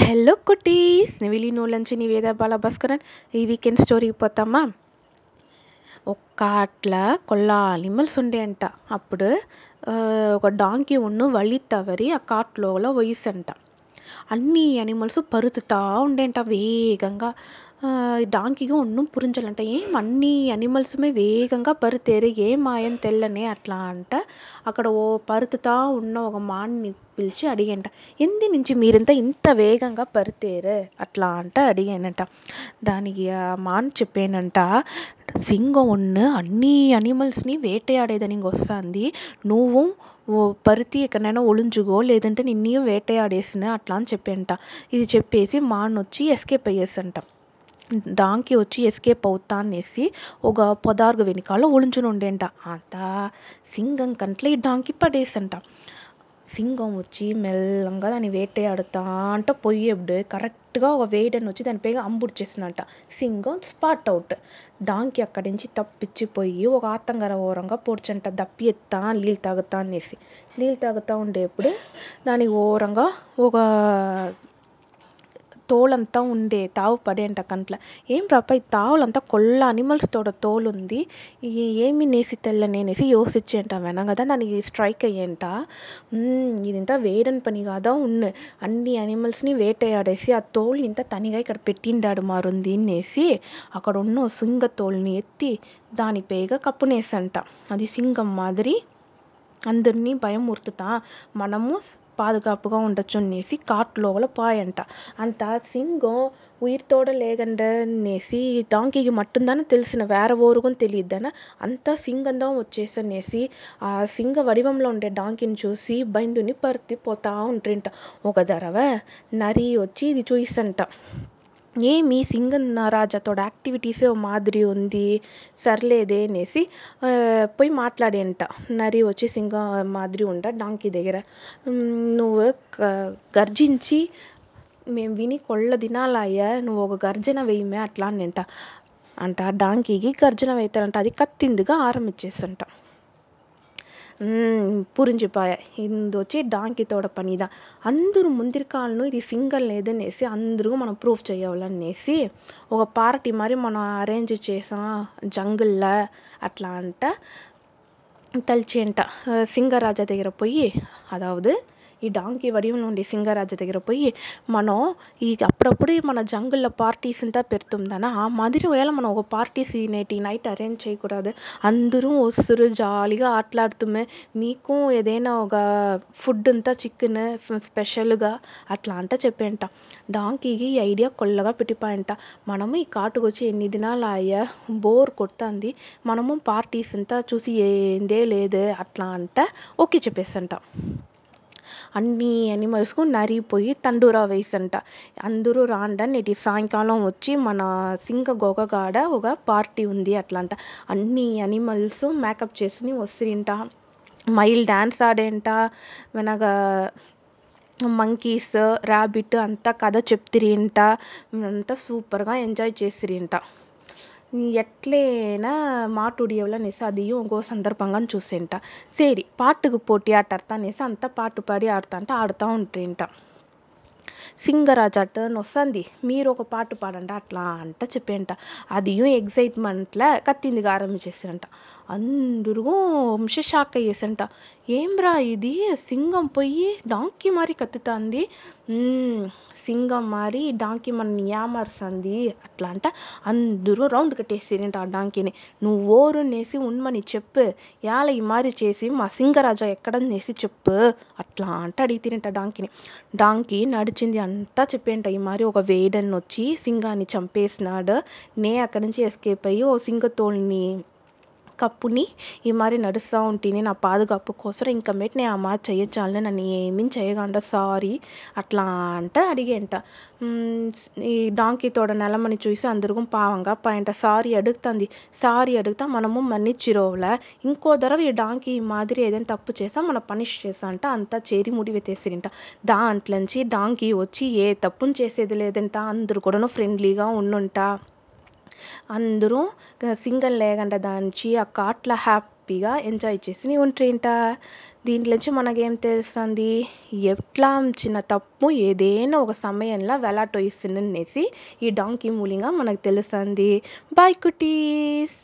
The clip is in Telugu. హలో కుటీస్, విలీ నూల నుంచి నివేద బాలభాస్కరన్. ఈ వీకెండ్ స్టోరీకి పోతామా? ఒక్క అట్లా కొల్లా అనిమల్స్ ఉండే అంట. అప్పుడు ఒక డాంకీ ఉన్ను వలి తవరి ఆ కాట్లో వయసంట. అన్ని అనిమల్స్ పరుతుతా ఉండేంట వేగంగా. డాంకీగా ఉన్ను పురించాలంట. ఏం అన్ని అనిమల్స్మే వేగంగా పరుతేరి ఏం మాయం తెల్లనే అట్లా అంట. అక్కడ ఓ పరుతుతా ఉన్న ఒక మాన్ని పిలిచి అడిగంట, ఎందు నుంచి మీరింత ఇంత వేగంగా పరితేరు అట్లా అంట అడిగానంట. దానికి ఆ మాన్ చెప్పానంట, సింగం ఉన్న అన్ని అనిమల్స్ని వేటయాడేదని వస్తుంది, నువ్వు పరితి ఎక్కడైనా ఒళుంచుకో, లేదంటే నిన్న వేటయాడేసిన అట్లా అని చెప్పానంట. ఇది చెప్పేసి మాన్ వచ్చి ఎస్కేప్ అయ్యేసంట. డాంకి వచ్చి ఎస్కేప్ అవుతా అనేసి ఒక పొదార్గు వెనకాల ఒళుంచుని ఉండేంట. అంతా సింగం కంట్లే ఈ డాంకి పడేసంట. సింగం వచ్చి మెల్లంగా దాన్ని వేటయాడుతా అంట పోయేప్పుడు కరెక్ట్గా ఒక వేడని వచ్చి దానిపైగా అంబుడ్చేసినట్ట. Singam spot out. డాంకి అక్కడి నుంచి తప్పించిపోయి ఒక ఆత్తంగర ఓరంగా పోడ్చంట. దప్పి ఎత్తా నీళ్ళు తాగుతా అనేసి నీళ్ళు తాగుతూ ఉండేప్పుడు దానికి ఓరంగా ఒక తోలంతా ఉండే తావు పడేంట కంట్ల. ఏం రాపా ఈ తావులంతా కొల్ల అనిమల్స్ తోడ తోలు ఉంది, ఏమి నేసి తెల్లనేసి యోసిచ్చేంట. వెనగదా దానికి స్ట్రైక్ అయ్యేంట. ఇదంతా వేడని పని కాదా, ఉన్న అన్ని అనిమల్స్ని వేటయాడేసి ఆ తోలు ఇంత తనిగా ఇక్కడ పెట్టిండాడు మారుంది అనేసి అక్కడ ఉన్న సింగ తోలుని ఎత్తి దాని పైగా కప్పునేసంట. అది సింగం మాదిరి అందరినీ భయం ఉరుతుతా మనము పాదుకాపుగా ఉండొచ్చు అనేసి కాట్లోగల పాయంట. అంత సింగం ఉయిరితోడ లేగండనేసి డాంకీకి మట్టుందని తెలిసిన వేరే ఊరుకుని తెలియద్దనా అంతా సింగందం వచ్చేసనేసి ఆ సింగ వడివంలో ఉండే డాంకీని చూసి బైందుని పరుతి పోతా ఉంటంట. ఒక ధరవ నరి వచ్చి ఇది చూయిస్తంట, ఏమి సింగన్న రాజాతోడ యాక్టివిటీసే మాదిరి ఉంది సర్లేదే అనేసి పోయి మాట్లాడేంట. నరి వచ్చి సింగ మాదిరి ఉండ డాంకీ దగ్గర, నువ్వు గర్జించి మేము విని కొళ్ళ దినాలయ్యా, నువ్వు ఒక గర్జన వేయమే అట్లా అనేంట. అంట డాంకీకి గర్జన వేస్తారంట. అది కత్తిందుగా ఆరంభించేసంట. పూరించిపోయా ఇందు వచ్చి డాంకితోడ పనిదా, అందరూ ముందిరికాలను ఇది సింగల్ లేదనేసి అందరూ మనం ప్రూఫ్ చేయాలనేసి ఒక పార్టీ మరి మనం అరేంజ్ చేసాం జంగిల్లో అట్లా అంట తలిచేంట. సింగరాజా దగ్గర పోయి, అదావదు ఈ డాంకి వడియం నుండి సింగరాజా దగ్గర పోయి, మనం ఈ అప్పుడప్పుడు మన జంగుల్లో పార్టీస్ అంతా పెడుతుందనా, ఆ మాదిరి ఒకవేళ మనం ఒక పార్టీస్ నేటి నైట్ అరేంజ్ చేయకూడదు, అందరూ వస్తురు జాలీగా ఆటలాడుతుమే, మీకు ఏదైనా ఒక ఫుడ్ అంతా చికెన్ స్పెషల్గా అట్లా అంట చెప్పేంట. డాంకీకి ఈ ఐడియా కొల్లగా పెట్టిపోయంట. మనము ఈ కాటుకు వచ్చి ఎన్ని దినాలు అయ్యా బోర్ కొడుతుంది, మనము పార్టీస్ అంతా చూసి ఏందే లేదు అట్లా అంట ఓకే చెప్పేసంట. అన్ని అనిమల్స్కు నరిపోయి తండూరా వేసంట. అందరూ రాండా నేటి సాయంకాలం వచ్చి మన సింగ గొగగాడ ఒక పార్టీ ఉంది అట్లా అంట. అన్ని అనిమల్స్ మేకప్ చేసుకుని వస్తుంట. Mile dance ఆడేంట. వెనక మంకీస్ ర్యాబిట్ అంతా కథ చెప్తిరింట. అంతా సూపర్గా ఎంజాయ్ చేసిరింట. ఎట్లేనా మాటుడియోలో అనేసి అదియో ఇంకో సందర్భంగా చూసేంట. సరే పాటకు పోటీ ఆట ఆడతా అనేసి అంతా పాటు పాడి ఆడుతా అంటే ఆడుతూ ఉంటుంట. సింగరాజా టర్న్ వస్తుంది, మీరు ఒక పాట పాడండి అట్లా అంట చెప్పేంట. అదియో ఎగ్జైట్మెంట్లో కత్తిందిగా ఆరంభించేసారంట. అందరూ వంశ షాక్ అయ్యేసంట. ఏం రా ఇది సింగం పోయి డాంకీ మారి కత్తుతుంది, సింగం మారి డాంకీ మనని ఏమరుస్తుంది అట్లా అంట. అందరూ రౌండ్ కట్టేసారంట ఆ డాంకీని. నువ్వు ఓరునేసి ఉన్మని చెప్పు, ఏళ ఈ మారి చేసి మా సింగరాజా ఎక్కడనేసి చెప్పు అట్లా అంట అడిగితేనంట డాంకీని. డాంకీ నడిచింది అంతా చెప్పేంట. ఈ మారి ఒక వేడన్ వచ్చి సింగాన్ని చంపేసినాడు, నే అక్కడి నుంచి ఎస్కేప్ అయ్యి ఓ సింగతోల్ని కప్పుని ఈ మారి నడుస్తూ ఉంటేనే నా పాదుగాపు కోసం ఇంకా మేట నేను ఆ మాది చేయొచ్చాలని నన్ను ఏమీ చేయగంట సారీ అట్లా అంటే అడిగేంట. ఈ డాంకీ తోడ నెలమని చూసి అందరికీ పావంగా పాయంట. సారీ అడుగుతుంది. సారీ అడుగుతా మనము మన్ని చిరోవులా ఇంకో ధరవ ఈ డాంకీ ఈ మాదిరి ఏదైనా తప్పు చేసా మనం పనిష్ చేసా అంట. అంతా చేరి ముడివెతేసిరింట. దాంట్లోంచి డాంకీ వచ్చి ఏ తప్పును చేసేది లేదంట. అందరు కూడాను ఫ్రెండ్లీగా ఉండుంట. అందరూ సింగల్ లేకుండా దాంచి ఆ కాట్ల హ్యాపీ హ్యాపీగా ఎంజాయ్ చేసి ఒంట్రీ ఇంట. దీంట్లోంచి మనకేం తెలుస్తుంది, ఎట్లా చిన్న తప్పు ఏదైనా ఒక సమయంలో వెలాటో ఇస్తుందనేసి ఈ డాంకీ మూలింగా మనకు తెలుస్తుంది. Bye cuties.